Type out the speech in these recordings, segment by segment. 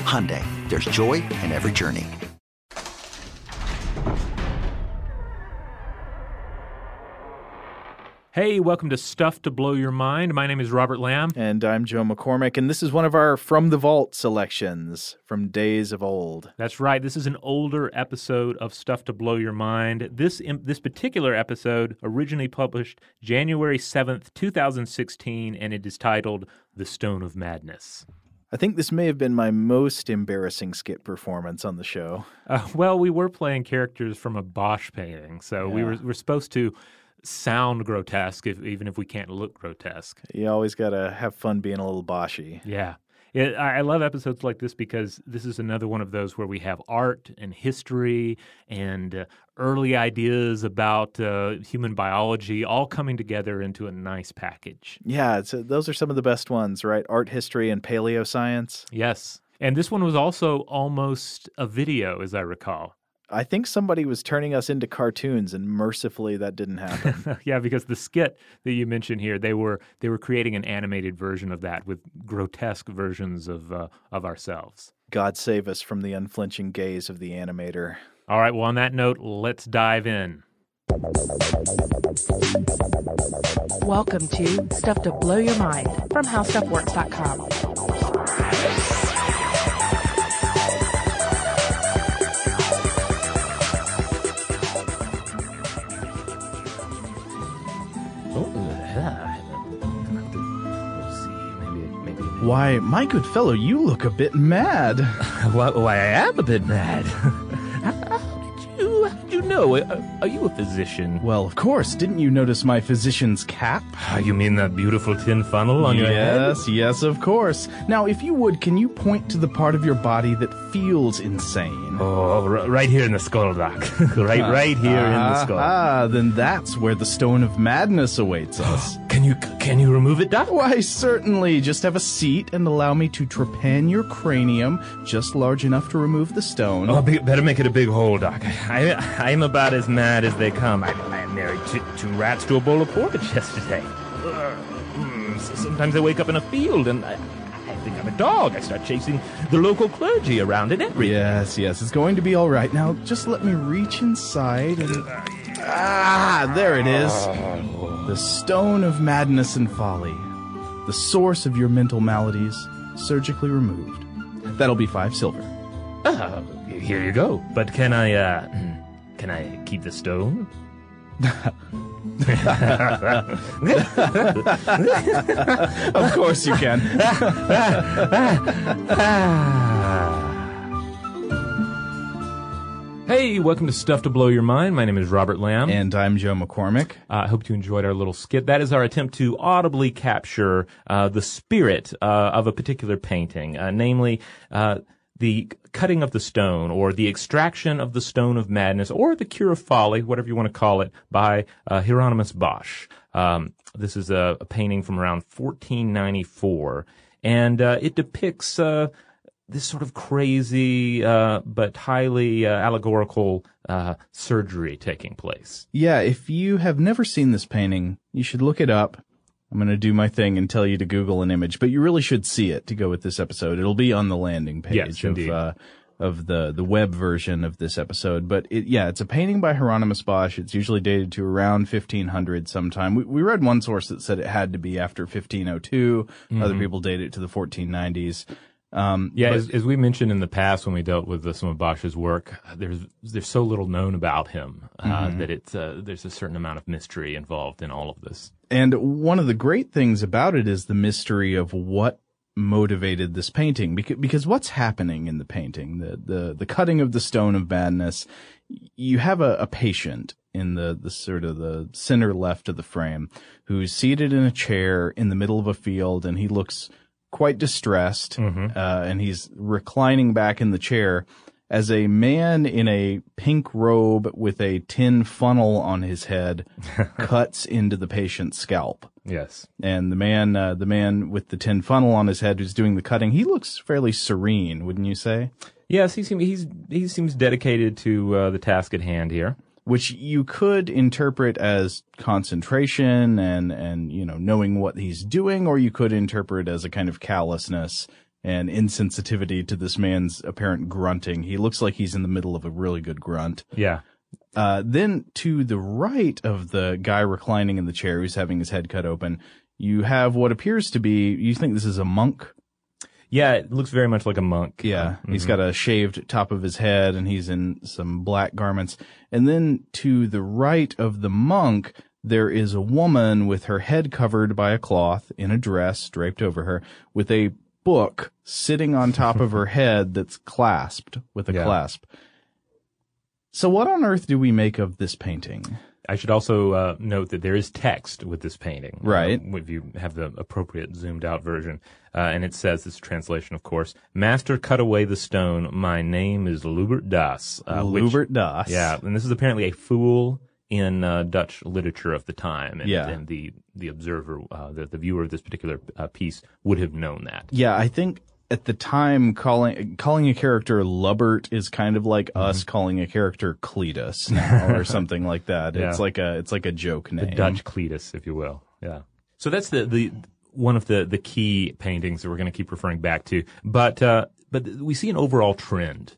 Hyundai, there's joy in every journey. Hey, welcome to Stuff to Blow Your Mind. My name is Robert Lamb. And I'm Joe McCormick, and this is one of our From the Vault selections from days of old. That's right. This is an older episode of Stuff to Blow Your Mind. This particular episode originally published January 7th, 2016, and it is titled The Stone of Madness. I think this may have been my most embarrassing skit performance on the show. Well, we were playing characters from a Bosch painting, so yeah. we're supposed to sound grotesque, even if we can't look grotesque. You always got to have fun being a little boshy. Yeah. I love episodes like this because this is another one of those where we have art and history and early ideas about human biology all coming together into a nice package. Yeah, those are some of the best ones, right? Art history and paleo science. Yes. And this one was also almost a video, as I recall. I think somebody was turning us into cartoons, and mercifully that didn't happen. Yeah, because the skit that you mentioned here, they were creating an animated version of that with grotesque versions of ourselves. God save us from the unflinching gaze of the animator. All right, well, on that note, let's dive in. Welcome to Stuff to Blow Your Mind from HowStuffWorks.com. Why, my good fellow, you look a bit mad. Why, I am a bit mad. How did you know? Are you a physician? Well, of course. Didn't you notice my physician's cap? You mean that beautiful tin funnel on your head? Yes, of course. Now, if you would, can you point to the part of your body that feels insane? Oh, right here in the skull, Doc. right here in the skull. Ah, then that's where the Stone of Madness awaits us. Can you remove it, Doc? Why, certainly. Just have a seat and allow me to trepan your cranium just large enough to remove the stone. Oh, better make it a big hole, Doc. I'm about as mad as they come. I married two rats to a bowl of porridge yesterday. Sometimes I wake up in a field and I think I'm a dog. I start chasing the local clergy around and everything. Yes. It's going to be all right. Now, just let me reach inside and... Ah, there it is. The Stone of Madness and Folly. The source of your mental maladies, surgically removed. That'll be 5 silver. Here you go. But can I keep the stone? Of course you can. Hey, welcome to Stuff to Blow Your Mind. My name is Robert Lamb. And I'm Joe McCormick. I hope you enjoyed our little skit. That is our attempt to audibly capture the spirit of a particular painting, namely the cutting of the stone, or the extraction of the stone of madness, or the cure of folly, whatever you want to call it, by Hieronymus Bosch. This is a painting from around 1494, and it depicts this sort of crazy but highly allegorical surgery taking place. Yeah, if you have never seen this painting, you should look it up. I'm going to do my thing and tell you to Google an image, but you really should see it to go with this episode. It'll be on the landing page of the web version of this episode. But it's a painting by Hieronymus Bosch. It's usually dated to around 1500 sometime. We read one source that said it had to be after 1502. Mm-hmm. Other people date it to the 1490s. As we mentioned in the past when we dealt with some of Bosch's work, there's so little known about him that it's there's a certain amount of mystery involved in all of this. And one of the great things about it is the mystery of what motivated this painting, because what's happening in the painting, the cutting of the stone of madness, you have a patient in the sort of the center left of the frame who's seated in a chair in the middle of a field, and he looks quite distressed, and he's reclining back in the chair as a man in a pink robe with a tin funnel on his head cuts into the patient's scalp. Yes. And the man with the tin funnel on his head who's doing the cutting, he looks fairly serene, wouldn't you say? Yes, he seems dedicated to the task at hand here. Which you could interpret as concentration and you know, knowing what he's doing, or you could interpret as a kind of callousness and insensitivity to this man's apparent grunting. He looks like he's in the middle of a really good grunt. Yeah. Then to the right of the guy reclining in the chair who's having his head cut open, you have what appears to be, you think this is a monk? Yeah, it looks very much like a monk. Yeah, he's got a shaved top of his head, and he's in some black garments. And then to the right of the monk, there is a woman with her head covered by a cloth in a dress draped over her, with a book sitting on top of her head that's clasped with a clasp. So what on earth do we make of this painting? I should also note that there is text with this painting. Right. If you have the appropriate zoomed-out version. And it says, this translation, of course, "Master, cut away the stone. My name is Lubbert Das." Lubbert Das. Yeah, and this is apparently a fool in Dutch literature of the time. And the observer, the viewer of this particular piece would have known that. Yeah, I think at the time, calling a character Lubbert is kind of like us calling a character Cletus now, or something like that. Yeah. It's like a joke name. The Dutch Cletus, if you will. Yeah. So that's the one of the key paintings that we're going to keep referring back to. But we see an overall trend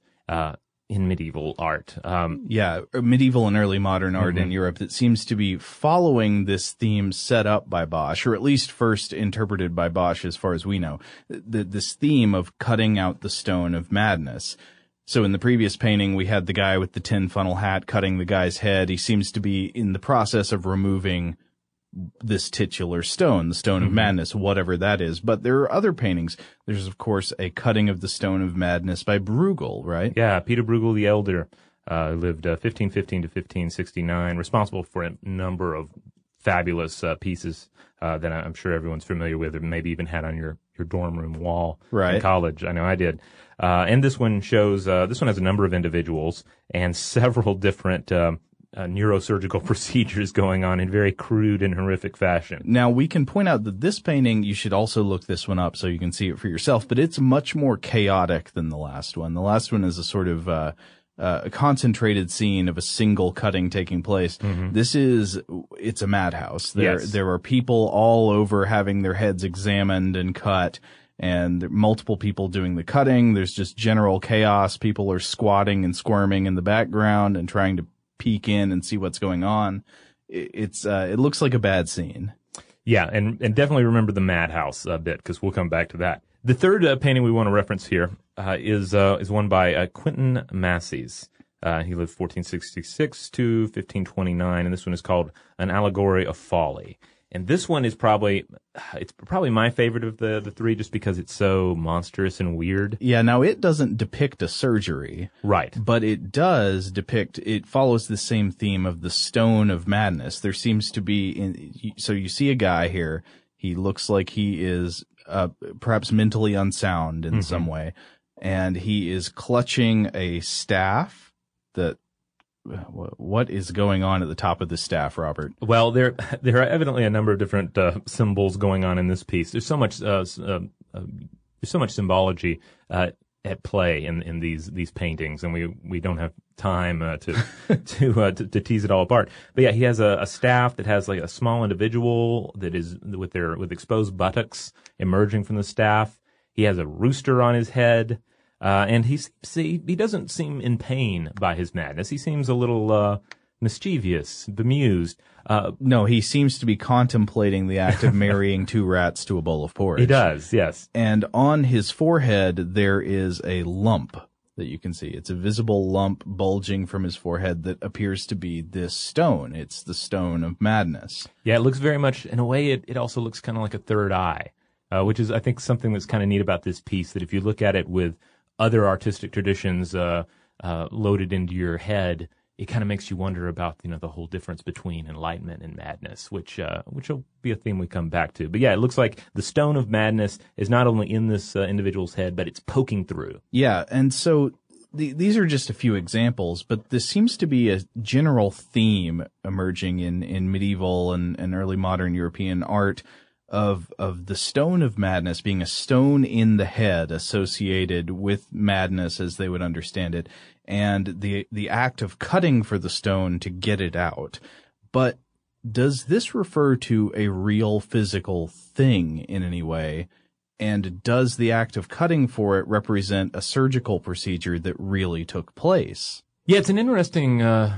in medieval art. Medieval and early modern art in Europe that seems to be following this theme set up by Bosch, or at least first interpreted by Bosch as far as we know, this theme of cutting out the stone of madness. So in the previous painting, we had the guy with the tin funnel hat cutting the guy's head. He seems to be in the process of removing this titular stone, the stone of madness, whatever that is. But there are other paintings. There's, of course, a cutting of the stone of madness by Bruegel, right? Yeah, Peter Bruegel the Elder lived 1515 to 1569, responsible for a number of fabulous pieces that I'm sure everyone's familiar with, or maybe even had on your dorm room wall in college. I know I did. And this one shows, this one has a number of individuals and several different neurosurgical procedures going on in very crude and horrific fashion. Now, we can point out that this painting, you should also look this one up so you can see it for yourself, but it's much more chaotic than the last one. The last one is a sort of a concentrated scene of a single cutting taking place. It's a madhouse. There are people all over having their heads examined and cut, and there are multiple people doing the cutting. There's just general chaos. People are squatting and squirming in the background and trying to peek in and see what's going on. It looks like a bad scene. Yeah, and definitely remember the madhouse a bit, because we'll come back to that. The third painting we want to reference here is one by Quentin Massys. He lived 1466 to 1529, and this one is called An Allegory of Folly. And this one is probably my favorite of the three, just because it's so monstrous and weird. Yeah, now it doesn't depict a surgery. Right. But it does depict, it follows the same theme of the stone of madness. There seems to be, so you see a guy here, he looks like he is perhaps mentally unsound in some way, and he is clutching a staff that... What is going on at the top of the staff, Robert? Well, there are evidently a number of different symbols going on in this piece. There's so much symbology at play in these paintings, and we don't have time to tease it all apart. But yeah, he has a staff that has like a small individual that is with exposed buttocks emerging from the staff. He has a rooster on his head. And he doesn't seem in pain by his madness. He seems a little mischievous, bemused. No, he seems to be contemplating the act of marrying two rats to a bowl of porridge. He does, yes. And on his forehead there is a lump that you can see. It's a visible lump bulging from his forehead that appears to be this stone. It's the stone of madness. Yeah, it looks very much, in a way, it also looks kind of like a third eye, which is, I think, something that's kind of neat about this piece, that if you look at it with other artistic traditions loaded into your head, it kind of makes you wonder about the whole difference between enlightenment and madness, which will be a theme we come back to. But yeah, it looks like the stone of madness is not only in this individual's head, but it's poking through. Yeah, and so these are just a few examples, but this seems to be a general theme emerging in medieval and early modern European art, of the stone of madness being a stone in the head associated with madness as they would understand it, and the act of cutting for the stone to get it out. But does this refer to a real physical thing in any way? And does the act of cutting for it represent a surgical procedure that really took place? Yeah, it's an interesting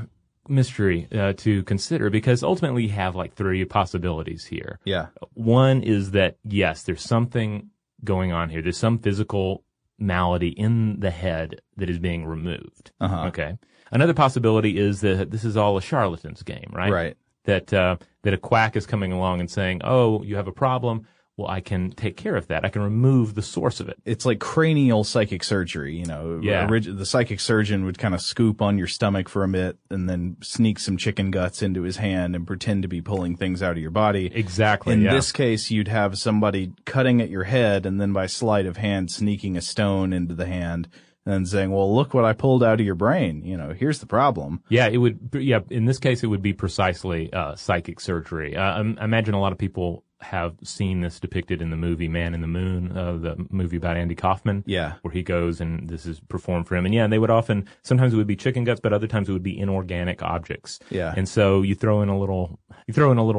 mystery to consider, because ultimately you have like three possibilities here. Yeah. One is that, yes, there's something going on here. There's some physical malady in the head that is being removed. Okay. Another possibility is that this is all a charlatan's game, right? Right. That a quack is coming along and saying, oh, you have a problem. Well, I can take care of that. I can remove the source of it. It's like cranial psychic surgery, Yeah. The psychic surgeon would kind of scoop on your stomach for a bit and then sneak some chicken guts into his hand and pretend to be pulling things out of your body. Exactly, in this case, you'd have somebody cutting at your head and then by sleight of hand sneaking a stone into the hand and saying, well, look what I pulled out of your brain. Here's the problem. Yeah, in this case, it would be precisely psychic surgery. I imagine a lot of people have seen this depicted in the movie Man in the Moon, the movie about Andy Kaufman, where he goes and this is performed for him. And and they would often, sometimes it would be chicken guts, but other times it would be inorganic objects. Yeah. And so you throw in a little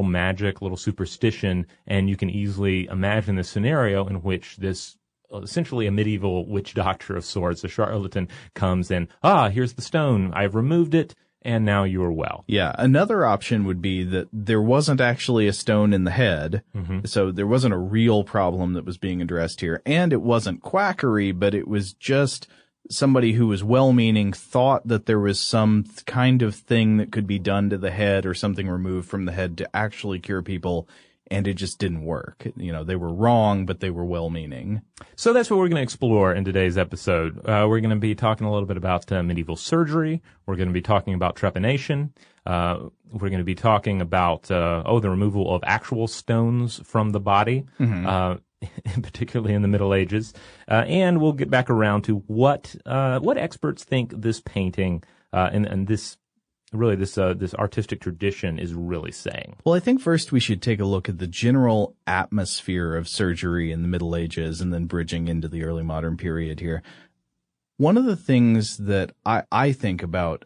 magic, little superstition, and you can easily imagine the scenario in which this, essentially a medieval witch doctor of sorts, a charlatan, comes and, here's the stone, I've removed it, and now you are well. Yeah. Another option would be that there wasn't actually a stone in the head. So there wasn't a real problem that was being addressed here. And it wasn't quackery, but it was just somebody who was well-meaning thought that there was some kind of thing that could be done to the head or something removed from the head to actually cure people. And it just didn't work. They were wrong, but they were well-meaning. So that's what we're going to explore in today's episode. We're going to be talking a little bit about medieval surgery. We're going to be talking about trepanation. We're going to be talking about the removal of actual stones from the body, particularly in the Middle Ages. And we'll get back around to what experts think this painting and this. Really, this artistic tradition is really saying. Well, I think first we should take a look at the general atmosphere of surgery in the Middle Ages and then bridging into the early modern period here. One of the things that I think about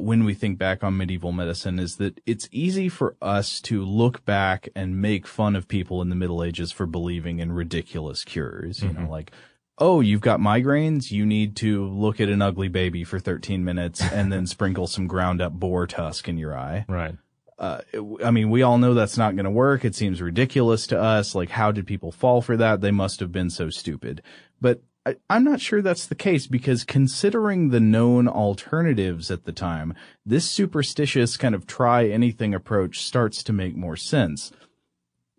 when we think back on medieval medicine is that it's easy for us to look back and make fun of people in the Middle Ages for believing in ridiculous cures, like, oh, you've got migraines, you need to look at an ugly baby for 13 minutes and then sprinkle some ground up boar tusk in your eye. Right. We all know that's not going to work. It seems ridiculous to us. Like, how did people fall for that? They must have been so stupid. But I'm not sure that's the case, because considering the known alternatives at the time, this superstitious kind of try anything approach starts to make more sense.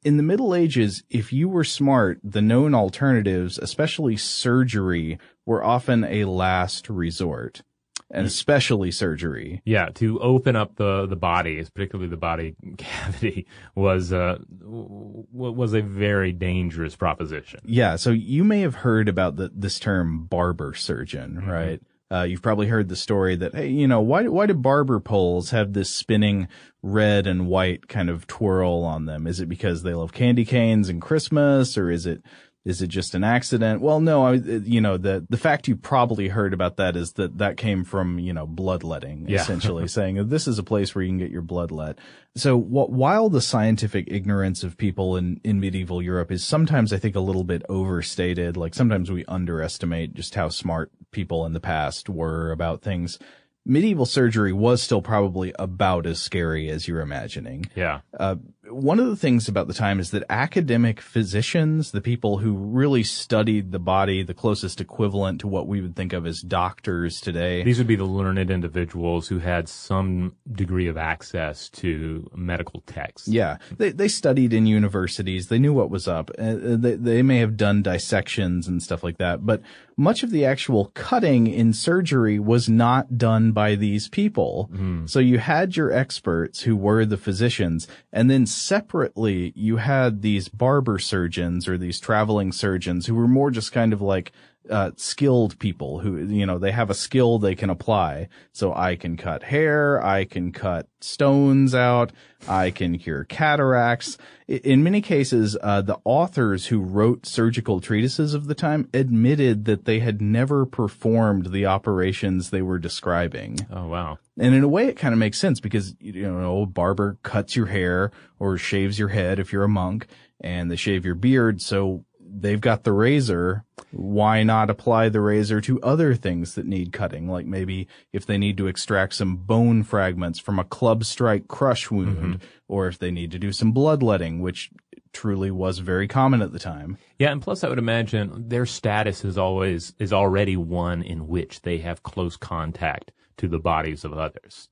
In the Middle Ages, if you were smart, the known alternatives, especially surgery, were often a last resort. And especially surgery. Yeah, to open up the body, particularly the body cavity, was a very dangerous proposition. Yeah, so you may have heard about this term barber surgeon, mm-hmm. right? You've probably heard the story that, hey, you know, why do barber poles have this spinning red and white kind of twirl on them? Is it because they love candy canes and Christmas, or is it just an accident? Well, no, the fact you probably heard about that is that came from, bloodletting, yeah. essentially saying this is a place where you can get your blood let. So while the scientific ignorance of people in medieval Europe is sometimes, I think, a little bit overstated, like sometimes we underestimate just how smart people in the past were about things, medieval surgery was still probably about as scary as you're imagining. Yeah. One of the things about the time is that academic physicians, the people who really studied the body, the closest equivalent to what we would think of as doctors today. These would be the learned individuals who had some degree of access to medical texts. Yeah. They studied in universities. They knew what was up. They may have done dissections and stuff like that. But much of the actual cutting in surgery was not done by these people. Mm. So you had your experts who were the physicians, and then separately, you had these barber surgeons or these traveling surgeons who were more just kind of like skilled people who, they have a skill they can apply. So I can cut hair, I can cut stones out, I can cure cataracts. In many cases, the authors who wrote surgical treatises of the time admitted that they had never performed the operations they were describing. Oh, wow. And in a way, it kind of makes sense because, an old barber cuts your hair or shaves your head if you're a monk, and they shave your beard. So they've got the razor. Why not apply the razor to other things that need cutting? Like maybe if they need to extract some bone fragments from a club strike crush wound, mm-hmm. or if they need to do some bloodletting, which truly was very common at the time. Yeah, and plus I would imagine their status is already one in which they have close contact to the bodies of others.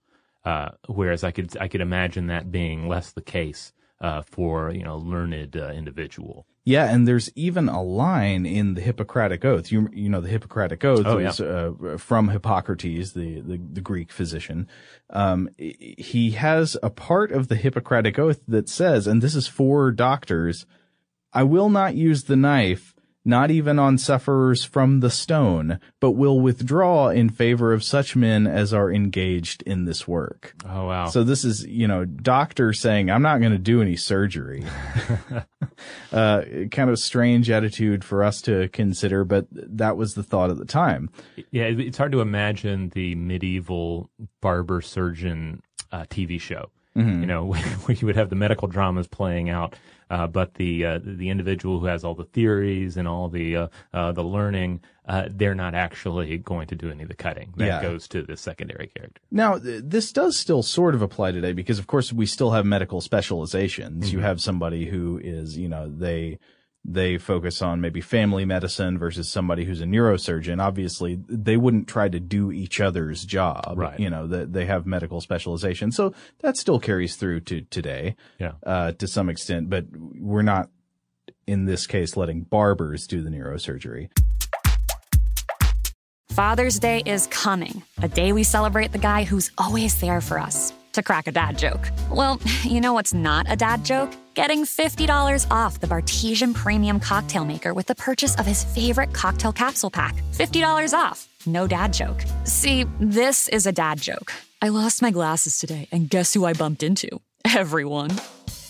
Whereas I could imagine that being less the case for, learned individual. Yeah, and there's even a line in the Hippocratic Oath. You know, the Hippocratic Oath was from Hippocrates, the Greek physician. He has a part of the Hippocratic Oath that says, and this is for doctors, I will not use the knife, not even on sufferers from the stone, but will withdraw in favor of such men as are engaged in this work. Oh, wow. So this is, doctor saying, I'm not going to do any surgery. Kind of strange attitude for us to consider, but that was the thought at the time. Yeah, it's hard to imagine the medieval barber surgeon TV show, mm-hmm. Where you would have the medical dramas playing out, but the individual who has all the theories and all the learning, they're not actually going to do any of the cutting. That goes to the secondary character. Now, this does still sort of apply today because, of course, we still have medical specializations. Mm-hmm. You have somebody who is, they focus on maybe family medicine versus somebody who's a neurosurgeon. Obviously, they wouldn't try to do each other's job. Right. They have medical specialization. So that still carries through to today, to some extent. But we're not, in this case, letting barbers do the neurosurgery. Father's Day is coming, a day we celebrate the guy who's always there for us to crack a dad joke. Well, you know what's not a dad joke? Getting $50 off the Bartesian Premium Cocktail Maker with the purchase of his favorite cocktail capsule pack. $50 off. No dad joke. See, this is a dad joke. I lost my glasses today, and guess who I bumped into? Everyone.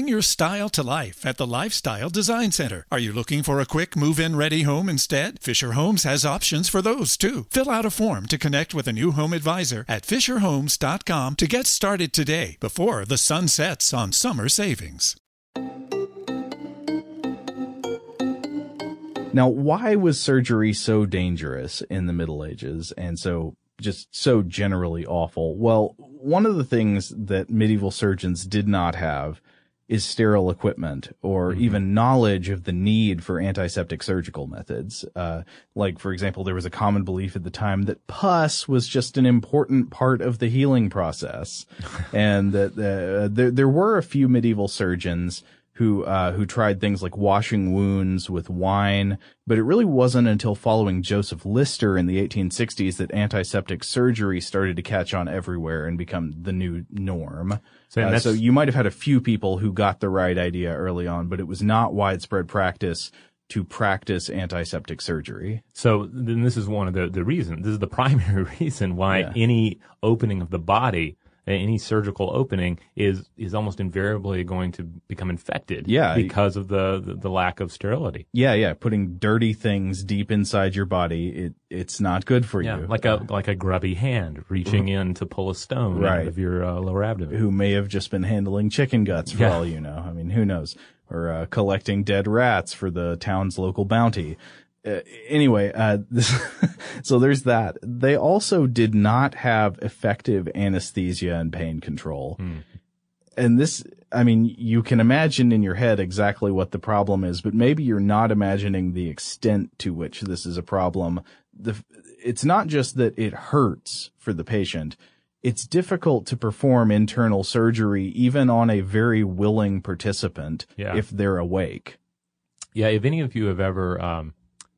your style to life at the Lifestyle Design Center. Are you looking for a quick move-in ready home instead? Fisher Homes has options for those too. Fill out a form to connect with a new home advisor at fisherhomes.com to get started today before the sun sets on summer savings. Now, why was surgery so dangerous in the Middle Ages and so generally awful? Well, one of the things that medieval surgeons did not have is sterile equipment or even knowledge of the need for antiseptic surgical methods. Like, for example, there was a common belief at the time that pus was just an important part of the healing process. And that there were a few medieval surgeons who tried things like washing wounds with wine, but it really wasn't until following Joseph Lister in the 1860s that antiseptic surgery started to catch on everywhere and become the new norm. So you might have had a few people who got the right idea early on, but it was not widespread practice to practice antiseptic surgery. So then this is one of the reasons. This is the primary reason why any opening of the body, any surgical opening is almost invariably going to become infected because of the lack of sterility. Yeah. Putting dirty things deep inside your body, it's not good for you. Like a grubby hand reaching in to pull a stone out of your lower abdomen. Who may have just been handling chicken guts for all you know. I mean, who knows? Or collecting dead rats for the town's local bounty. So there's that. They also did not have effective anesthesia and pain control. And this, I mean, you can imagine in your head exactly what the problem is, but maybe you're not imagining the extent to which this is a problem. It's not just that it hurts for the patient. It's difficult to perform internal surgery even on a very willing participant if they're awake. Yeah, if any of you have ever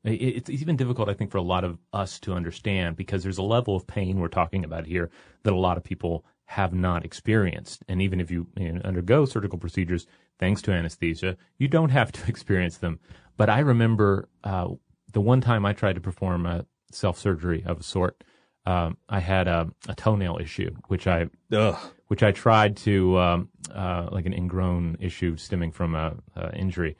it's even difficult, I think, for a lot of us to understand because there's a level of pain we're talking about here that a lot of people have not experienced. And even if you undergo surgical procedures, thanks to anesthesia, you don't have to experience them. But I remember the one time I tried to perform a self-surgery of a sort, I had a toenail issue, which I tried to like an ingrown issue stemming from a injury.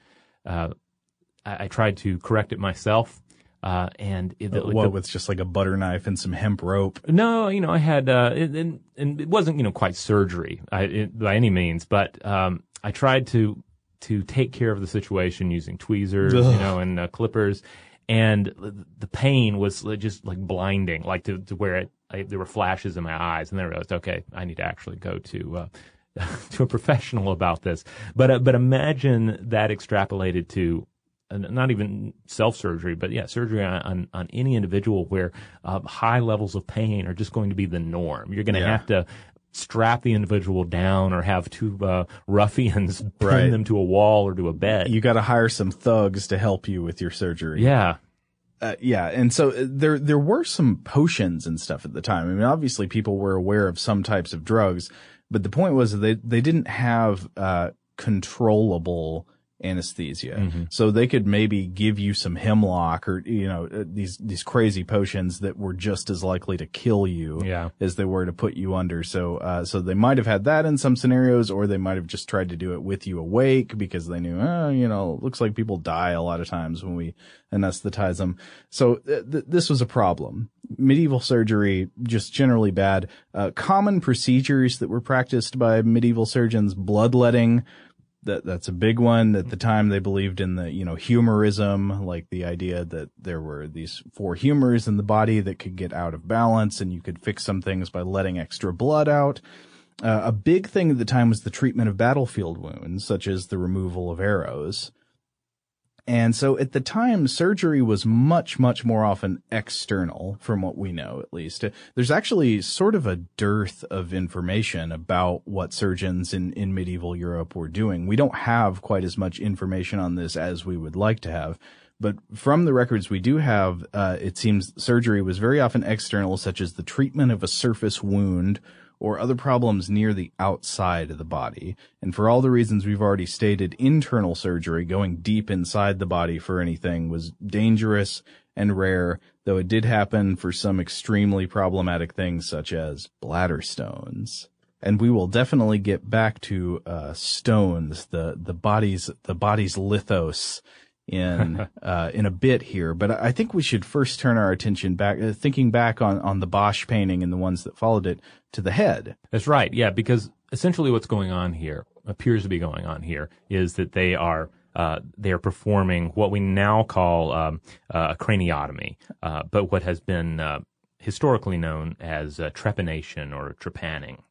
I tried to correct it myself, and with just like a butter knife and some hemp rope. No, I had, and it wasn't, quite surgery by any means, but I tried to take care of the situation using tweezers, and clippers, and the pain was just like blinding, like to where there were flashes in my eyes, and then I realized, okay, I need to actually go to a professional about this. But imagine that extrapolated to not even self-surgery, but surgery on any individual where high levels of pain are just going to be the norm. You're going to have to strap the individual down or have two ruffians pin them to a wall or to a bed. You got to hire some thugs to help you with your surgery. Yeah. And so there were some potions and stuff at the time. I mean, obviously people were aware of some types of drugs, but the point was that they didn't have controllable anesthesia. Mm-hmm. So they could maybe give you some hemlock or, you know, these crazy potions that were just as likely to kill you as they were to put you under. So, so they might have had that in some scenarios, or they might have just tried to do it with you awake because they knew, oh, you know, it looks like people die a lot of times when we anesthetize them. So this was a problem. Medieval surgery, just generally bad. Common procedures that were practiced by medieval surgeons, bloodletting. That's a big one. At the time, they believed in the, you know, humorism, like the idea that there were these four humors in the body that could get out of balance, and you could fix some things by letting extra blood out. A big thing at the time was the treatment of battlefield wounds, such as the removal of arrows. And so at the time, surgery was much, much more often external, from what we know, at least. There's actually sort of a dearth of information about what surgeons in medieval Europe were doing. We don't have quite as much information on this as we would like to have. But from the records we do have, it seems surgery was very often external, such as the treatment of a surface wound or other problems near the outside of the body. And for all the reasons we've already stated, internal surgery, going deep inside the body for anything, was dangerous and rare, though it did happen for some extremely problematic things such as bladder stones. And we will definitely get back to stones, the body's lithos, in a bit here, but I think we should first turn our attention back, thinking back on the Bosch painting and the ones that followed it, to the head. That's right, yeah, because essentially what's going on here, appears to be going on here, is that they are performing what we now call a craniotomy, but what has been historically known as trepanation or trepanning.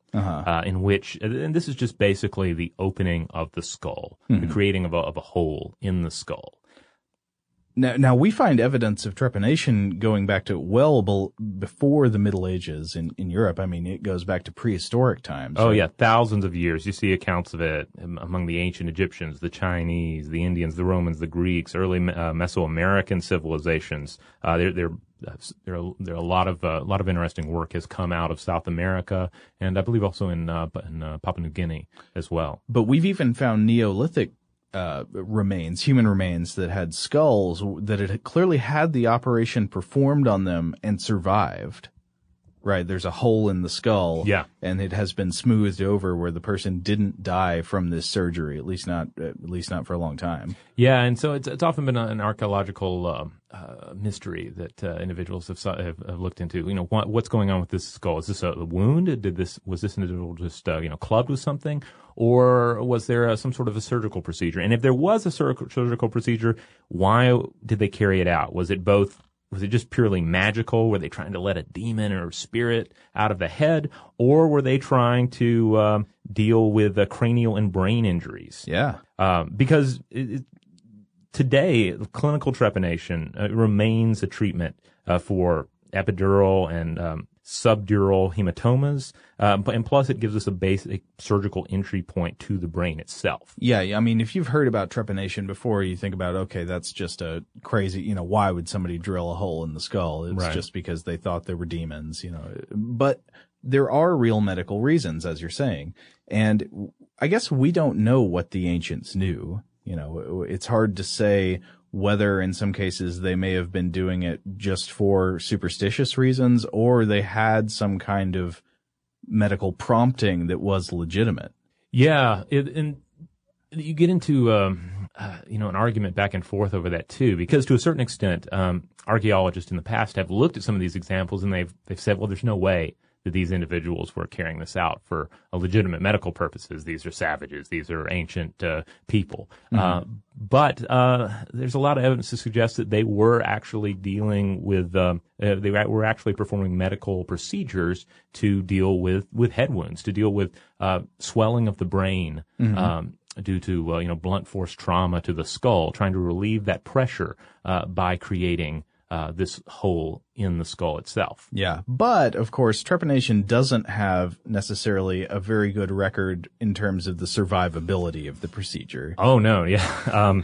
In which, and this is just basically the opening of the skull, the creating of a hole in the skull. Now we find evidence of trepanation going back to before the Middle Ages in Europe. I mean, it goes back to prehistoric times. Oh, right? Yeah, thousands of years. You see accounts of it among the ancient Egyptians, the Chinese, the Indians, the Romans, the Greeks, early Mesoamerican civilizations. There are a lot of interesting work has come out of South America, and I believe also in Papua New Guinea as well. But we've even found Neolithic remains, human remains that had skulls that had clearly had the operation performed on them and survived. Right, there's a hole in the skull, and it has been smoothed over where the person didn't die from this surgery, at least not for a long time. Yeah, and so it's often been an archaeological mystery that individuals have looked into. You know, what's going on with this skull? Is this a wound? Was this individual just clubbed with something? Or was there some sort of a surgical procedure? And if there was a surgical procedure, why did they carry it out? Was it both? Was it just purely magical? Were they trying to let a demon or spirit out of the head? Or were they trying to deal with cranial and brain injuries? Yeah. Because today, clinical trepanation remains a treatment for epidural and subdural hematomas, and plus it gives us a basic surgical entry point to the brain itself. Yeah, I mean, if you've heard about trepanation before, you think about, okay, that's just a crazy, you know, why would somebody drill a hole in the skull? It's right. Just because they thought there were demons, you know. But there are real medical reasons, as you're saying, and I guess we don't know what the ancients knew. You know, it's hard to say whether in some cases they may have been doing it just for superstitious reasons, or they had some kind of medical prompting that was legitimate. Yeah, and you get into an argument back and forth over that too, because to a certain extent, archaeologists in the past have looked at some of these examples and they've said, well, there's no way that these individuals were carrying this out for legitimate medical purposes. These are savages. These are ancient people. Mm-hmm. But there's a lot of evidence to suggest that they were actually dealing with they were actually performing medical procedures to deal with head wounds, to deal with swelling of the brain. Mm-hmm. Due to blunt force trauma to the skull, trying to relieve that pressure by creating this hole in the skull itself. Yeah. But, of course, trepanation doesn't have necessarily a very good record in terms of the survivability of the procedure. Oh, no. Yeah.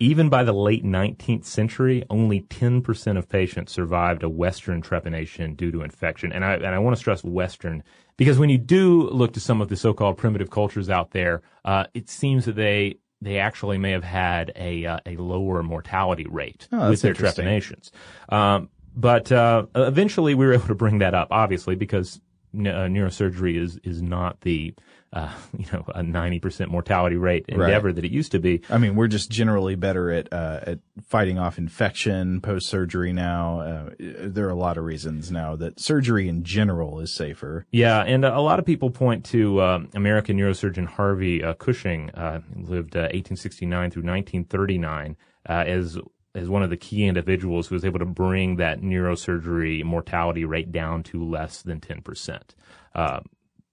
Even by the late 19th century, only 10% of patients survived a Western trepanation due to infection. And I want to stress Western, because when you do look to some of the so-called primitive cultures out there, it seems that they they actually may have had a lower mortality rate with their trepanations. But eventually we were able to bring that up, obviously, because neurosurgery is not the a 90% mortality rate endeavor that it used to be. I mean, we're just generally better at fighting off infection post-surgery now. There are a lot of reasons now that surgery in general is safer. Yeah, and a lot of people point to American neurosurgeon Harvey Cushing, lived 1869 through 1939, as one of the key individuals who was able to bring that neurosurgery mortality rate down to less than 10%.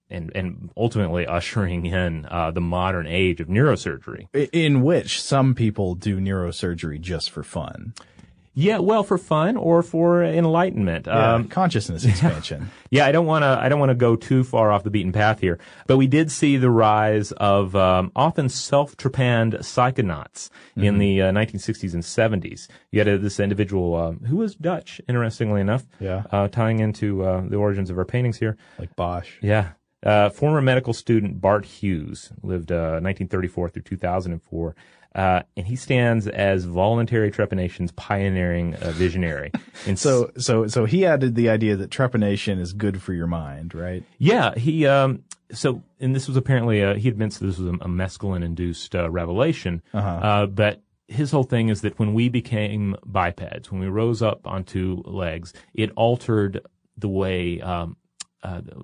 And ultimately ushering in the modern age of neurosurgery. In which some people do neurosurgery just for fun. Yeah, well, for fun or for enlightenment. Yeah, consciousness expansion. Yeah, I don't want to go too far off the beaten path here. But we did see the rise of often self-trepanned psychonauts in the 1960s and 70s. You had this individual who was Dutch, interestingly enough. Yeah. Tying into the origins of our paintings here. Like Bosch. Yeah. Former medical student Bart Hughes lived 1934 through 2004, and he stands as voluntary trepanation's pioneering visionary. And so he added the idea that trepanation is good for your mind, right? Yeah, he and this was apparently he admits this was a mescaline-induced revelation, but his whole thing is that when we became bipeds, when we rose up on two legs, it altered the way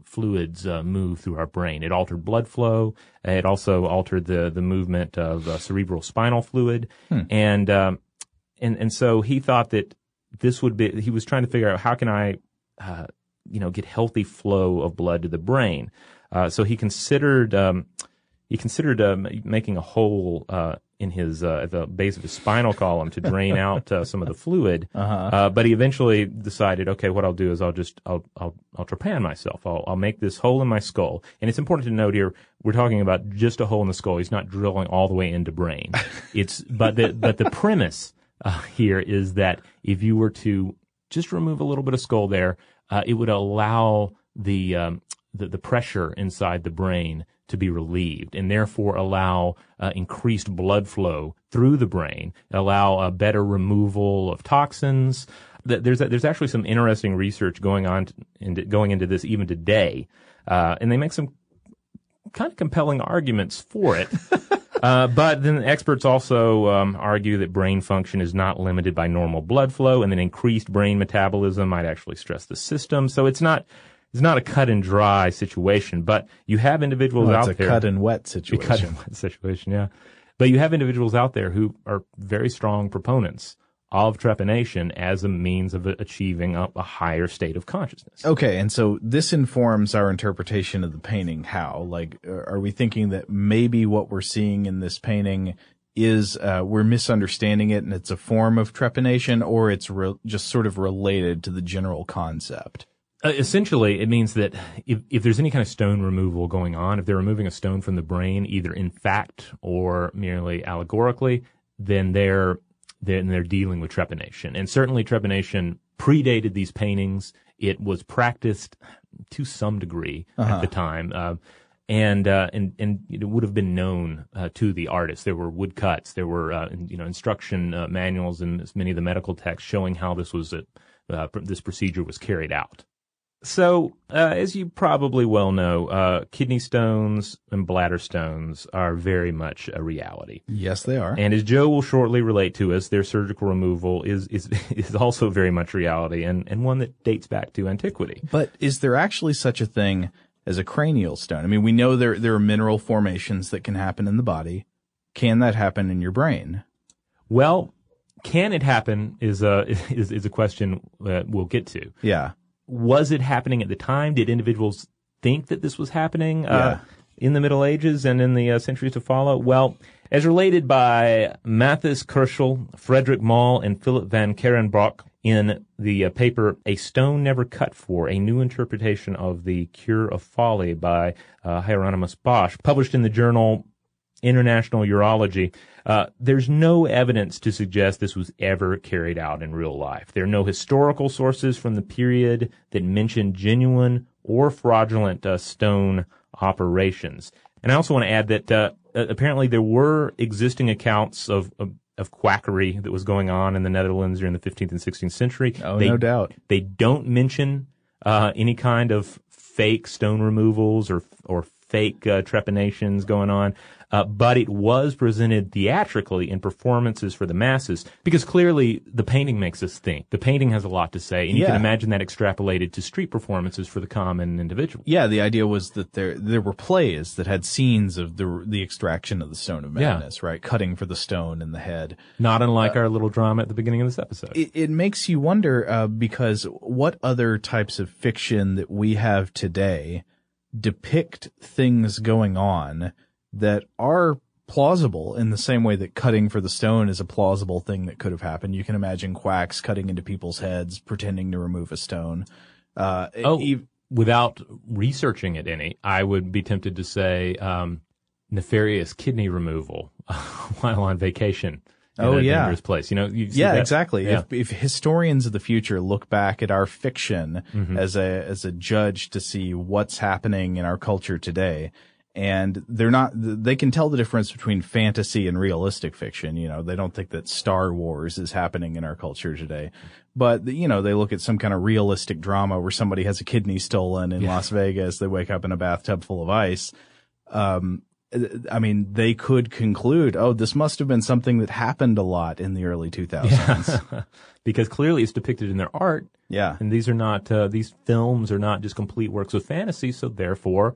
fluids move through our brain. It altered blood flow. It also altered the movement of cerebral spinal fluid. And so he thought that this would be, he was trying to figure out how can I, get healthy flow of blood to the brain. So he considered making a hole in his at the base of his spinal column to drain out some of the fluid, but he eventually decided, okay, what I'll do is I'll trepan myself. I'll make this hole in my skull, and it's important to note here we're talking about just a hole in the skull. He's not drilling all the way into brain. But the premise here is that if you were to just remove a little bit of skull there, it would allow the pressure inside the brain to be relieved, and therefore allow increased blood flow through the brain, allow a better removal of toxins. There's actually some interesting research going on going into this even today, and they make some kind of compelling arguments for it. But then experts also argue that brain function is not limited by normal blood flow, and then increased brain metabolism might actually stress the system. So it's not. It's not a cut and dry situation, but you have individuals out there. It's a cut and wet situation. A cut and wet situation, yeah. But you have individuals out there who are very strong proponents of trepanation as a means of achieving a higher state of consciousness. Okay, and so this informs our interpretation of the painting. How? Like, are we thinking that maybe what we're seeing in this painting is we're misunderstanding it and it's a form of trepanation, or it's just sort of related to the general concept? Essentially, it means that if there's any kind of stone removal going on, if they're removing a stone from the brain, either in fact or merely allegorically, then they're dealing with trepanation. And certainly trepanation predated these paintings. It was practiced to some degree at the time. And it would have been known to the artists. There were woodcuts, there were instruction manuals and many of the medical texts showing how this was this procedure was carried out. So, as you probably well know, kidney stones and bladder stones are very much a reality. Yes, they are. And as Joe will shortly relate to us, their surgical removal is also very much reality and one that dates back to antiquity. But is there actually such a thing as a cranial stone? I mean, we know there are mineral formations that can happen in the body. Can that happen in your brain? Well, can it happen is a question we'll get to. Yeah. Was it happening at the time? Did individuals think that this was happening in the Middle Ages and in the centuries to follow? Well, as related by Mathis Kerschel, Frederick Mall, and Philip Van Kerenbrock in the paper "A Stone Never Cut For: A New Interpretation of the Cure of Folly" by Hieronymus Bosch, published in the journal International Urology, there's no evidence to suggest this was ever carried out in real life. There are no historical sources from the period that mention genuine or fraudulent stone operations. And I also want to add that apparently there were existing accounts of quackery that was going on in the Netherlands during the 15th and 16th century. Oh, no doubt. They don't mention any kind of fake stone removals or fake trepannations going on, but it was presented theatrically in performances for the masses, because clearly the painting makes us think. The painting has a lot to say, and you can imagine that extrapolated to street performances for the common individual. Yeah, the idea was that there were plays that had scenes of the extraction of the Stone of Madness, right? Cutting for the stone in the head. Not unlike our little drama at the beginning of this episode. It makes you wonder, because what other types of fiction that we have today depict things going on that are plausible in the same way that cutting for the stone is a plausible thing that could have happened. You can imagine quacks cutting into people's heads, pretending to remove a stone. Without researching it any, I would be tempted to say nefarious kidney removal while on vacation. Dangerous place. You know, that? Exactly. Yeah. If historians of the future look back at our fiction as a judge to see what's happening in our culture today, and they can tell the difference between fantasy and realistic fiction. You know, they don't think that Star Wars is happening in our culture today, but you know, they look at some kind of realistic drama where somebody has a kidney stolen in Las Vegas. They wake up in a bathtub full of ice. I mean, they could conclude, oh, this must have been something that happened a lot in the early 2000s. Yeah. Because clearly it's depicted in their art. Yeah. And these are not, these films are not just complete works of fantasy, so therefore,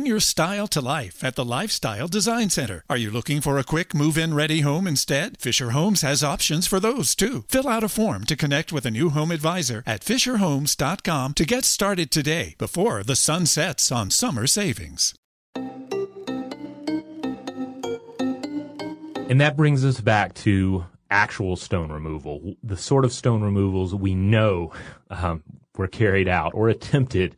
your style to life at the Lifestyle Design Center. Are you looking for a quick move-in ready home instead? Fisher Homes has options for those too. Fill out a form to connect with a new home advisor at fisherhomes.com to get started today before the sun sets on summer savings. And that brings us back to actual stone removal, the sort of stone removals we know were carried out or attempted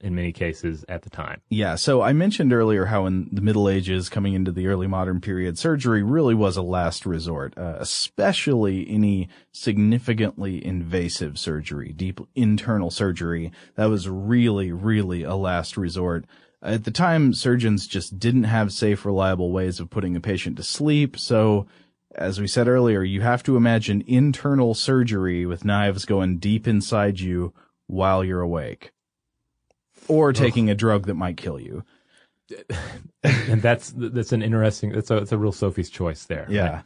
in many cases at the time. Yeah, so I mentioned earlier how in the Middle Ages, coming into the early modern period, surgery really was a last resort, especially any significantly invasive surgery, deep internal surgery. That was really, really a last resort. At the time, surgeons just didn't have safe, reliable ways of putting a patient to sleep, so as we said earlier, you have to imagine internal surgery with knives going deep inside you while you're awake. Or taking a drug that might kill you. And that's an interesting, it's a real Sophie's choice there. Yeah.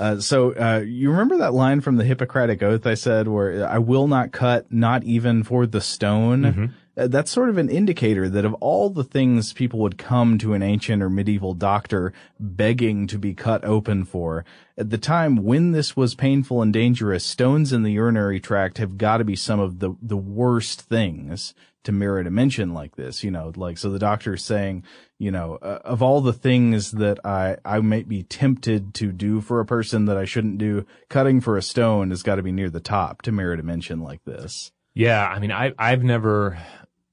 Right? You remember that line from the Hippocratic Oath I said where I will not cut, not even for the stone? that's sort of an indicator that of all the things people would come to an ancient or medieval doctor begging to be cut open for, at the time when this was painful and dangerous, stones in the urinary tract have got to be some of the worst things to merit a mention like this, you know, like, so the doctor's saying, you know, of all the things that I might be tempted to do for a person that I shouldn't do, cutting for a stone has got to be near the top to merit a mention like this. Yeah, I mean, I've never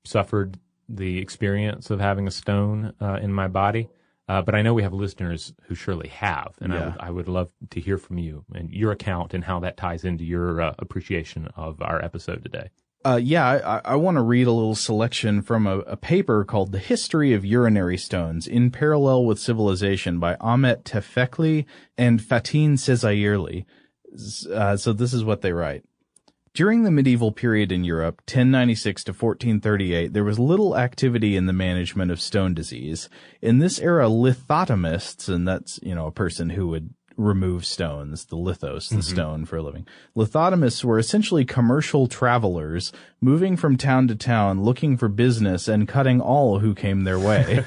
suffered the experience of having a stone in my body, but I know we have listeners who surely have, and yeah. I would love to hear from you and your account and how that ties into your appreciation of our episode today. I want to read a little selection from a paper called The History of Urinary Stones in Parallel with Civilization by Ahmet Tefekli and Fatin Cezayirli. So this is what they write. During the medieval period in Europe, 1096 to 1438, there was little activity in the management of stone disease. In this era, lithotomists, and that's, you know, a person who would remove stones, the lithos, the stone for a living. Lithotomists were essentially commercial travelers moving from town to town looking for business and cutting all who came their way.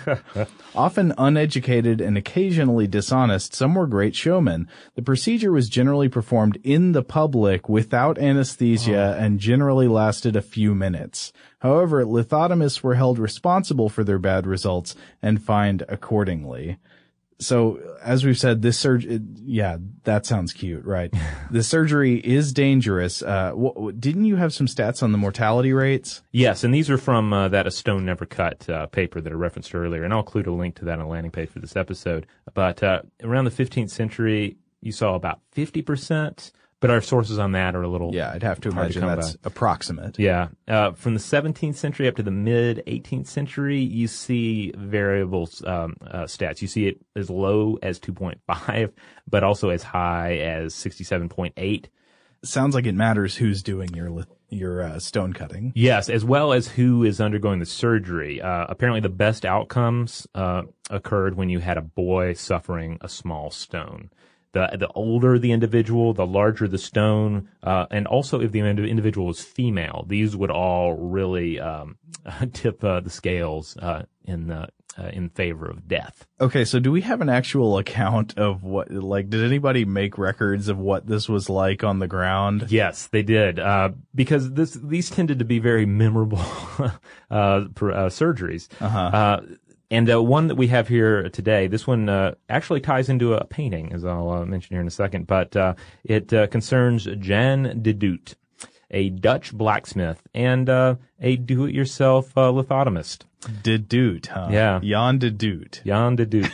Often uneducated and occasionally dishonest, some were great showmen. The procedure was generally performed in the public without anesthesia and generally lasted a few minutes. However, lithotomists were held responsible for their bad results and fined accordingly. So, as we've said, this surgery, yeah, that sounds cute, right? The surgery is dangerous. Didn't you have some stats on the mortality rates? Yes, and these are from that A Stone Never Cut paper that I referenced earlier, and I'll include a link to that on the landing page for this episode. But around the 15th century, you saw about 50%, but our sources on that are a little... Yeah, I'd have to imagine that's approximate. Yeah. From the 17th century up to the mid-18th century, you see variable stats. You see it as low as 2.5, but also as high as 67.8. Sounds like it matters who's doing your stone cutting. Yes, as well as who is undergoing the surgery. Apparently the best outcomes occurred when you had a boy suffering a small stone. The older the individual, the larger the stone, and also if the individual was female, these would all really tip the scales in favor of death. Okay, so do we have an actual account of what, like, did anybody make records of what this was like on the ground? Yes, they did, because these tended to be very memorable surgeries. Uh-huh. And one that we have here today, this one actually ties into a painting, as I'll mention here in a second, but it concerns Jan de Doot, a Dutch blacksmith and a do-it-yourself lithotomist. De Doot, huh? Yeah. Jan de Doot. Jan de Doot.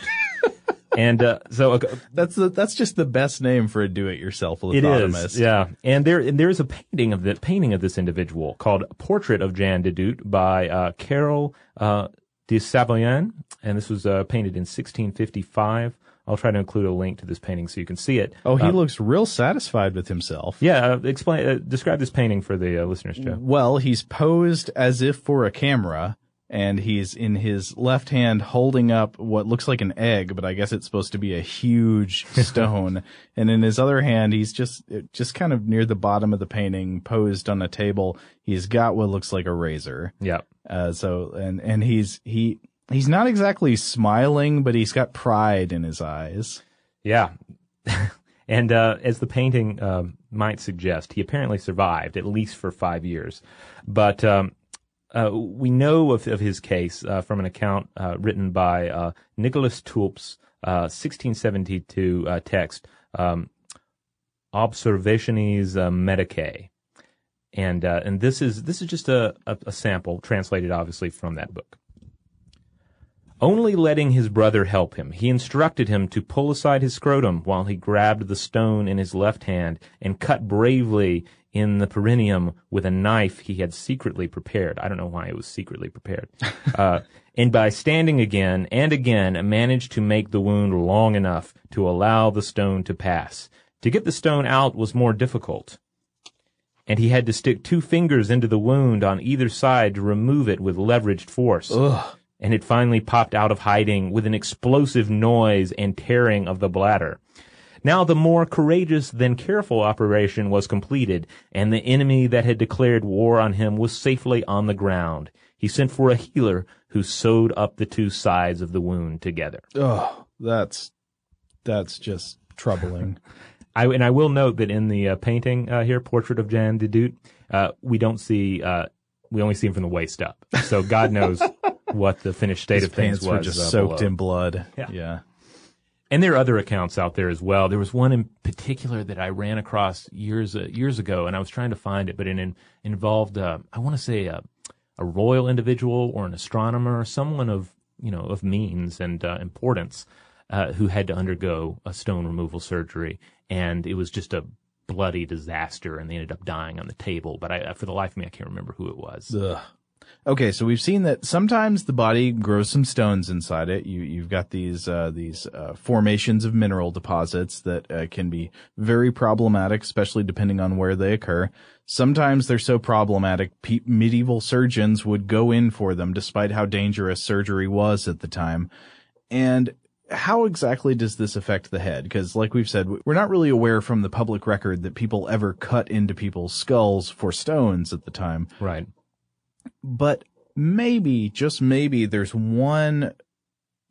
And that's just the best name for a do-it-yourself lithotomist. It is, yeah. And there is a painting of this individual called Portrait of Jan de Doot by Carol De Savoyen, and this was painted in 1655. I'll try to include a link to this painting so you can see it. Oh, he looks real satisfied with himself. Yeah, describe this painting for the listeners, Joe. Well, he's posed as if for a camera, and he's in his left hand holding up what looks like an egg, but I guess it's supposed to be a huge stone. And in his other hand, he's just kind of near the bottom of the painting, posed on a table. He's got what looks like a razor. Yeah. So he's not exactly smiling, but he's got pride in his eyes. Yeah. And as the painting might suggest, he apparently survived at least for 5 years. But we know of his case from an account written by Nicholas Tulp's 1672 text, Observationes Medicae, and this is just a sample translated obviously from that book. Only letting his brother help him, he instructed him to pull aside his scrotum while he grabbed the stone in his left hand and cut bravely in the perineum with a knife he had secretly prepared. I don't know why it was secretly prepared. And by standing again and again, managed to make the wound long enough to allow the stone to pass. To get the stone out was more difficult, and he had to stick 2 fingers into the wound on either side to remove it with leveraged force. Ugh. And it finally popped out of hiding with an explosive noise and tearing of the bladder. Now the more courageous than careful operation was completed, and the enemy that had declared war on him was safely on the ground. he sent for a healer who sewed up the two sides of the wound together. Oh, that's just troubling. I will note that in the painting here, portrait of Jan de Doot, we don't see, we only see him from the waist up. So God knows what the finished state of things was. His pants were just soaked in blood. Yeah. And there are other accounts out there as well. There was one in particular that I ran across years ago, and I was trying to find it, but it involved, I want to say, a royal individual or an astronomer, or someone of, you know, of means and importance, who had to undergo a stone removal surgery, and it was just a bloody disaster, and they ended up dying on the table. But I, for the life of me, I can't remember who it was. Ugh. Okay, so we've seen that sometimes the body grows some stones inside it. You've got these formations of mineral deposits that can be very problematic, especially depending on where they occur. Sometimes they're so problematic, medieval surgeons would go in for them, despite how dangerous surgery was at the time. And how exactly does this affect the head? Because, like we've said, we're not really aware from the public record that people ever cut into people's skulls for stones at the time. Right. But maybe, just maybe, there's one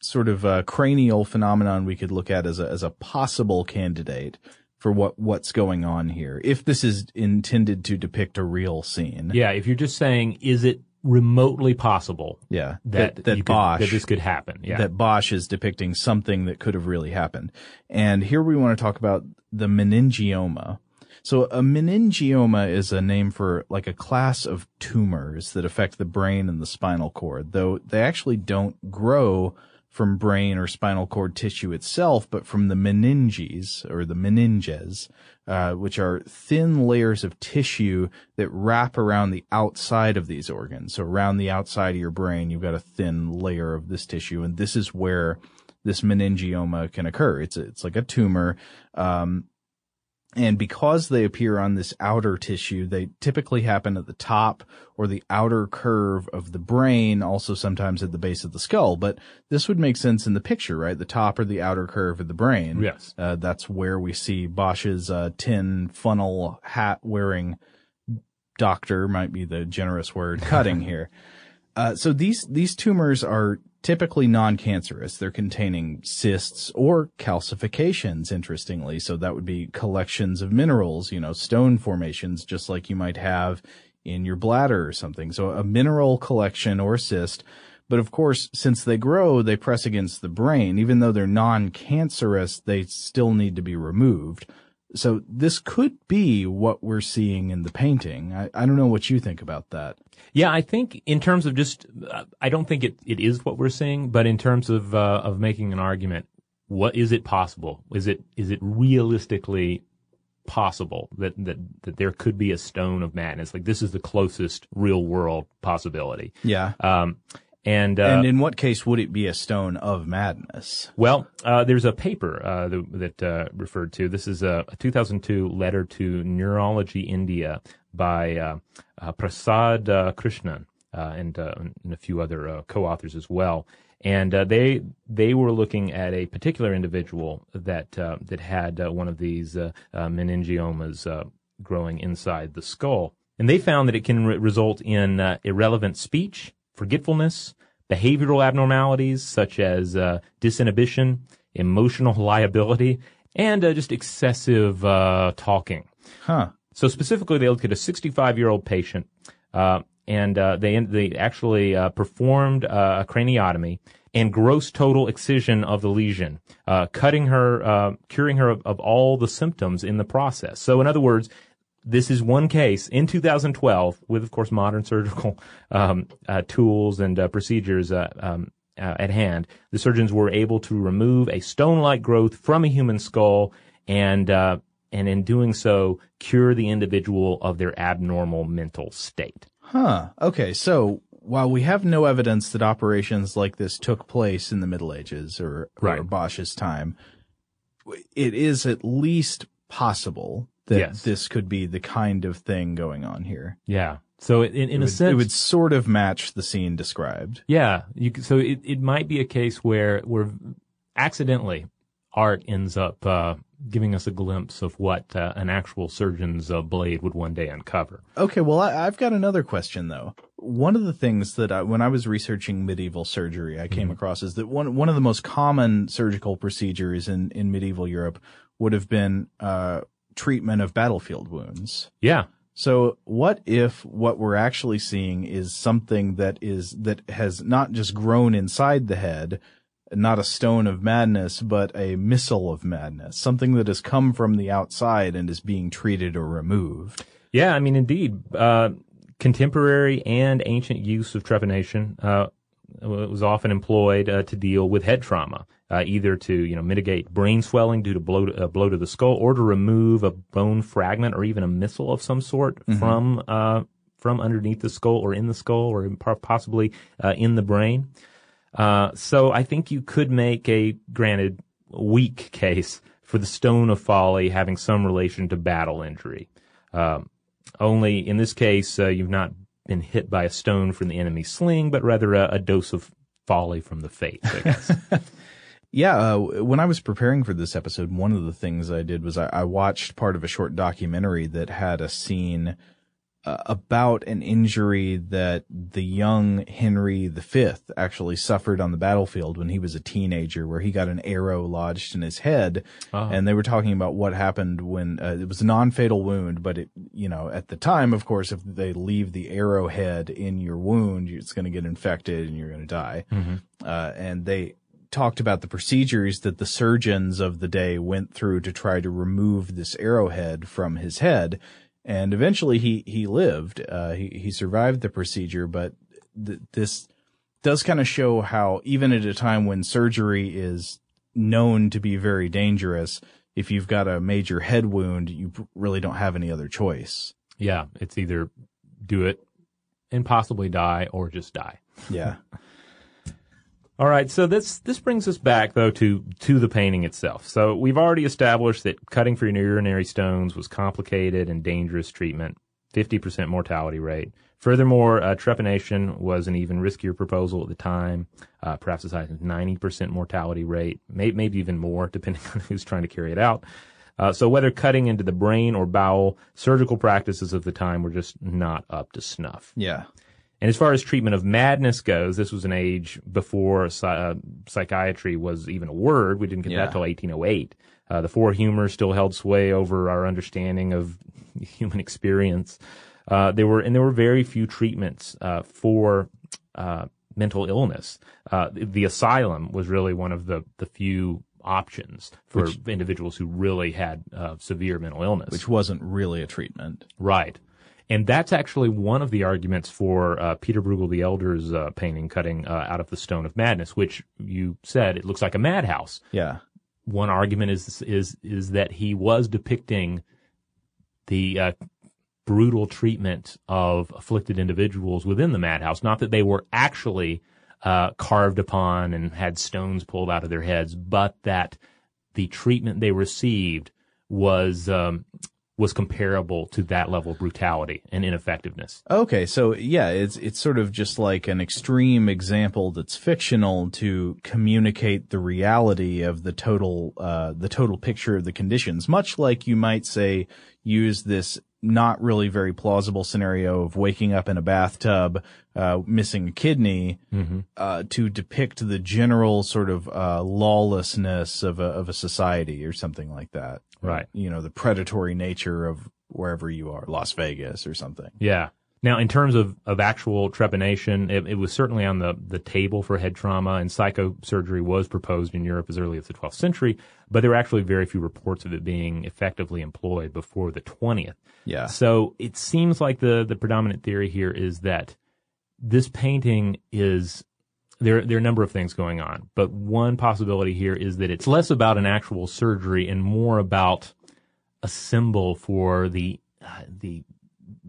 sort of cranial phenomenon we could look at as a possible candidate for what's going on here, if this is intended to depict a real scene. Yeah, if you're just saying, is it remotely possible that this could happen? Yeah. That Bosch is depicting something that could have really happened. And here we want to talk about the meningioma. So a meningioma is a name for like a class of tumors that affect the brain and the spinal cord, though they actually don't grow from brain or spinal cord tissue itself, but from the meninges or the meninges, which are thin layers of tissue that wrap around the outside of these organs. So around the outside of your brain, you've got a thin layer of this tissue, and this is where this meningioma can occur. It's like a tumor. And because they appear on this outer tissue, they typically happen at the top or the outer curve of the brain, also sometimes at the base of the skull. But this would make sense in the picture, right? The top or the outer curve of the brain. Yes. That's where we see Bosch's tin funnel hat wearing doctor, might be the generous word, cutting here. So these tumors are typically non-cancerous. They're containing cysts or calcifications, interestingly. So that would be collections of minerals, you know, stone formations, just like you might have in your bladder or something. So a mineral collection or cyst. But of course, since they grow, they press against the brain. Even though they're non-cancerous, they still need to be removed. So this could be what we're seeing in the painting. I don't know what you think about that. Yeah, I think in terms of just, I don't think it is what we're seeing, but in terms of making an argument, what is it possible? Is it realistically possible that there could be a stone of madness? Like, this is the closest real world possibility. Yeah. And in what case would it be a stone of madness? Well, there's a paper that referred to. This is a 2002 letter to Neurology India by Prasad Krishnan and a few other co-authors as well. And they were looking at a particular individual that had one of these meningiomas growing inside the skull. And they found that it can result in irrelevant speech, forgetfulness, behavioral abnormalities such as disinhibition, emotional liability, and just excessive talking. Huh. So specifically, they looked at a 65-year-old patient, and they actually performed a craniotomy and gross total excision of the lesion, curing her of all the symptoms in the process. So in other words, this is one case in 2012 with, of course, modern surgical tools and procedures at hand. The surgeons were able to remove a stone-like growth from a human skull and in doing so, cure the individual of their abnormal mental state. Huh. Okay, so while we have no evidence that operations like this took place in the Middle Ages or Bosch's time, it is at least possible that this could be the kind of thing going on here. Yeah. So in a sense... it would sort of match the scene described. Yeah. So it might be a case where accidentally art ends up giving us a glimpse of what an actual surgeon's blade would one day uncover. Okay, well, I've got another question, though. One of the things that when I was researching medieval surgery, I came across is that one of the most common surgical procedures in medieval Europe would have been treatment of battlefield wounds. Yeah. So what if what we're actually seeing is something that has not just grown inside the head, not a stone of madness, but a missile of madness, something that has come from the outside and is being treated or removed? Yeah, I mean, indeed, contemporary and ancient use of trepanation was often employed to deal with head trauma, either to mitigate brain swelling due to blow to the skull, or to remove a bone fragment or even a missile of some sort from underneath the skull or in the skull or possibly in the brain. So I think you could make a, granted, weak case for the stone of folly having some relation to battle injury. Only in this case, you've not been hit by a stone from the enemy's sling, but rather a dose of folly from the fates, I guess. Yeah, when I was preparing for this episode, one of the things I did was I watched part of a short documentary that had a scene about an injury that the young Henry V actually suffered on the battlefield when he was a teenager, where he got an arrow lodged in his head. Uh-huh. And they were talking about what happened when it was a non-fatal wound, but it, at the time, of course, if they leave the arrowhead in your wound, it's going to get infected and you're going to die. Mm-hmm. And they talked about the procedures that the surgeons of the day went through to try to remove this arrowhead from his head. And eventually he lived, he survived the procedure, but this does kind of show how even at a time when surgery is known to be very dangerous, if you've got a major head wound, you really don't have any other choice. Yeah, it's either do it and possibly die or just die. Yeah. All right, so this brings us back, though, to the painting itself. So we've already established that cutting for urinary stones was complicated and dangerous treatment, 50% mortality rate. Furthermore, trepanation was an even riskier proposal at the time, perhaps as high as 90% mortality rate, maybe even more, depending on who's trying to carry it out. So whether cutting into the brain or bowel, surgical practices of the time were just not up to snuff. Yeah. And as far as treatment of madness goes, this was an age before psychiatry was even a word. We didn't get that till 1808. The four humors still held sway over our understanding of human experience. There were very few treatments for mental illness. The asylum was really one of the few options for individuals who really had severe mental illness, which wasn't really a treatment, right? And that's actually one of the arguments for Peter Bruegel the Elder's painting, Cutting Out of the Stone of Madness, which you said it looks like a madhouse. Yeah. One argument is that he was depicting the brutal treatment of afflicted individuals within the madhouse, not that they were actually carved upon and had stones pulled out of their heads, but that the treatment they received was comparable to that level of brutality and ineffectiveness. Okay, so yeah, it's sort of just like an extreme example that's fictional to communicate the reality of the total picture of the conditions, much like you might say use this not really very plausible scenario of waking up in a bathtub, missing a kidney, to depict the general sort of lawlessness of a society or something like that. Right. The predatory nature of wherever you are, Las Vegas or something. Yeah. Now, in terms of actual trepanation, it was certainly on the table for head trauma, and psychosurgery was proposed in Europe as early as the 12th century, but there were actually very few reports of it being effectively employed before the 20th. Yeah. So it seems like the predominant theory here is that this painting is... There are a number of things going on, but one possibility here is that it's less about an actual surgery and more about a symbol for the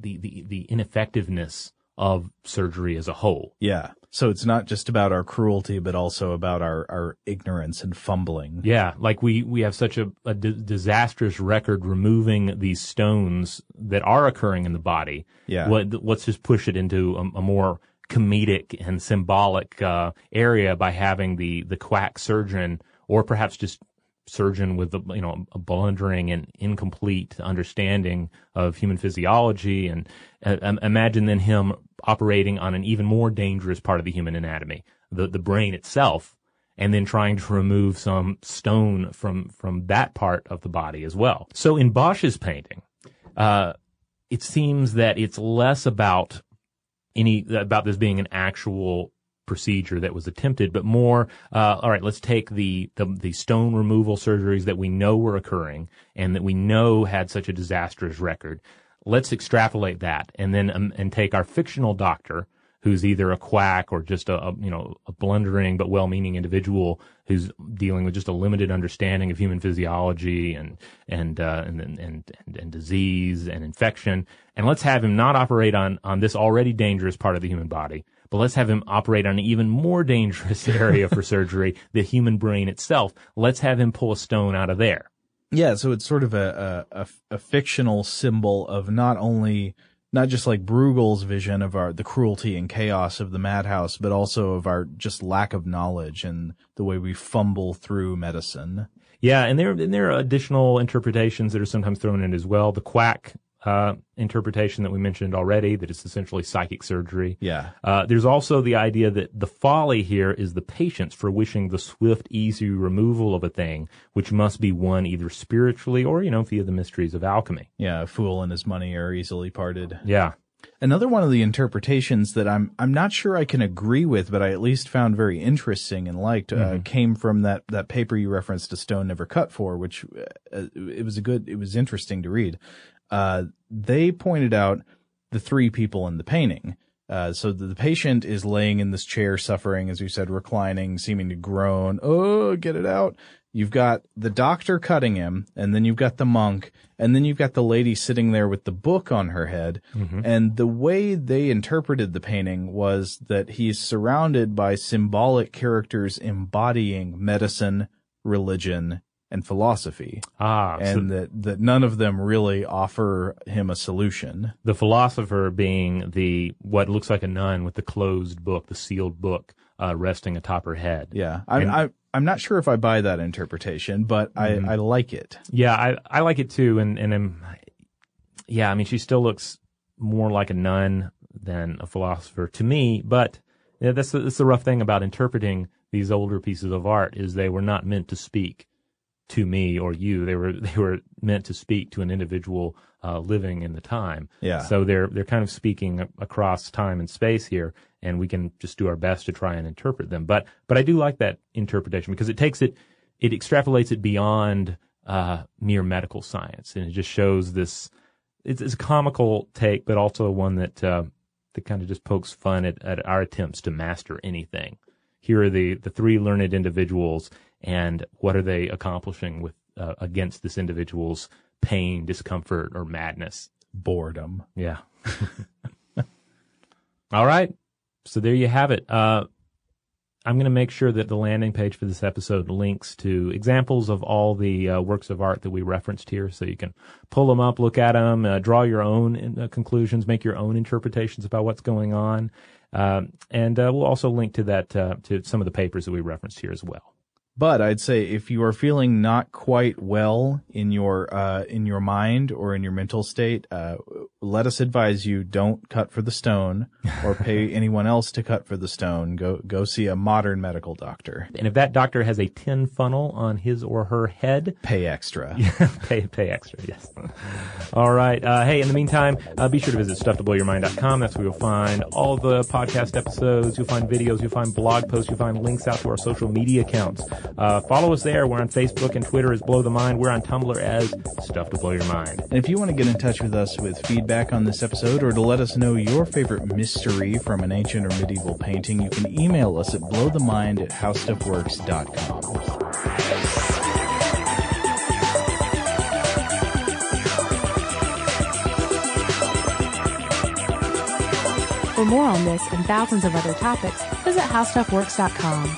ineffectiveness of surgery as a whole. Yeah. So it's not just about our cruelty, but also about our ignorance and fumbling. Yeah. Like we have such a disastrous record removing these stones that are occurring in the body. Yeah. Let's just push it into a more comedic and symbolic area by having the quack surgeon, or perhaps just surgeon with the, you know, a blundering and incomplete understanding of human physiology, and imagine then him operating on an even more dangerous part of the human anatomy, the brain itself, and then trying to remove some stone from that part of the body as well. So in Bosch's painting, it seems that it's less about about this being an actual procedure that was attempted, but more, all right, let's take the stone removal surgeries that we know were occurring and that we know had such a disastrous record. Let's extrapolate that and then and take our fictional doctor, who's either a quack or just a blundering but well-meaning individual who's dealing with just a limited understanding of human physiology and disease and infection, and let's have him not operate on this already dangerous part of the human body, but let's have him operate on an even more dangerous area for surgery, the human brain itself. Let's have him pull a stone out of there. Yeah, so it's sort of a fictional symbol of not just like Bruegel's vision of the cruelty and chaos of the madhouse, but also of our just lack of knowledge and the way we fumble through medicine. Yeah, and there are additional interpretations that are sometimes thrown in as well. The quack interpretation that we mentioned already, that it's essentially psychic surgery. Yeah. There's also the idea that the folly here is the patient's for wishing the swift, easy removal of a thing, which must be won either spiritually or, via the mysteries of alchemy. Yeah, a fool and his money are easily parted. Yeah. Another one of the interpretations that I'm not sure I can agree with, but I at least found very interesting and liked, came from that paper you referenced, A Stone Never Cut For, which it was interesting to read. They pointed out the three people in the painting. So the patient is laying in this chair, suffering, as you said, reclining, seeming to groan. Oh, get it out. You've got the doctor cutting him, and then you've got the monk, and then you've got the lady sitting there with the book on her head. Mm-hmm. And the way they interpreted the painting was that he's surrounded by symbolic characters embodying medicine, religion, and philosophy, and so that none of them really offer him a solution. The philosopher being what looks like a nun with the closed book, the sealed book, resting atop her head. Yeah, I'm not sure if I buy that interpretation, but I like it. Yeah, I like it too, she still looks more like a nun than a philosopher to me. But yeah, that's the rough thing about interpreting these older pieces of art, is they were not meant to speak to me or you. They were meant to speak to an individual living in the time. Yeah. So they're kind of speaking across time and space here, and we can just do our best to try and interpret them. But I do like that interpretation, because it takes it extrapolates it beyond mere medical science, and it just shows this. It's a comical take, but also one that kind of just pokes fun at our attempts to master anything. Here are the three learned individuals, and what are they accomplishing with against this individual's pain, discomfort, or madness? Boredom. Yeah. All right. So there you have it. I'm going to make sure that the landing page for this episode links to examples of all the works of art that we referenced here, so you can pull them up, look at them, draw your own conclusions, make your own interpretations about what's going on. And we'll also link to that, to some of the papers that we referenced here as well. But I'd say if you are feeling not quite well in your mind or in your mental state, let us advise you, don't cut for the stone or pay anyone else to cut for the stone. Go see a modern medical doctor. And if that doctor has a tin funnel on his or her head, pay extra. Yeah, pay extra. Yes. All right. Hey, in the meantime, be sure to visit stufftoblowyourmind.com. That's where you'll find all the podcast episodes. You'll find videos. You'll find blog posts. You'll find links out to our social media accounts. Follow us there. We're on Facebook and Twitter as Blow the Mind. We're on Tumblr as Stuff to Blow Your Mind. And if you want to get in touch with us with feedback on this episode, or to let us know your favorite mystery from an ancient or medieval painting, you can email us at blowthemind@howstuffworks.com. For more on this and thousands of other topics, visit howstuffworks.com.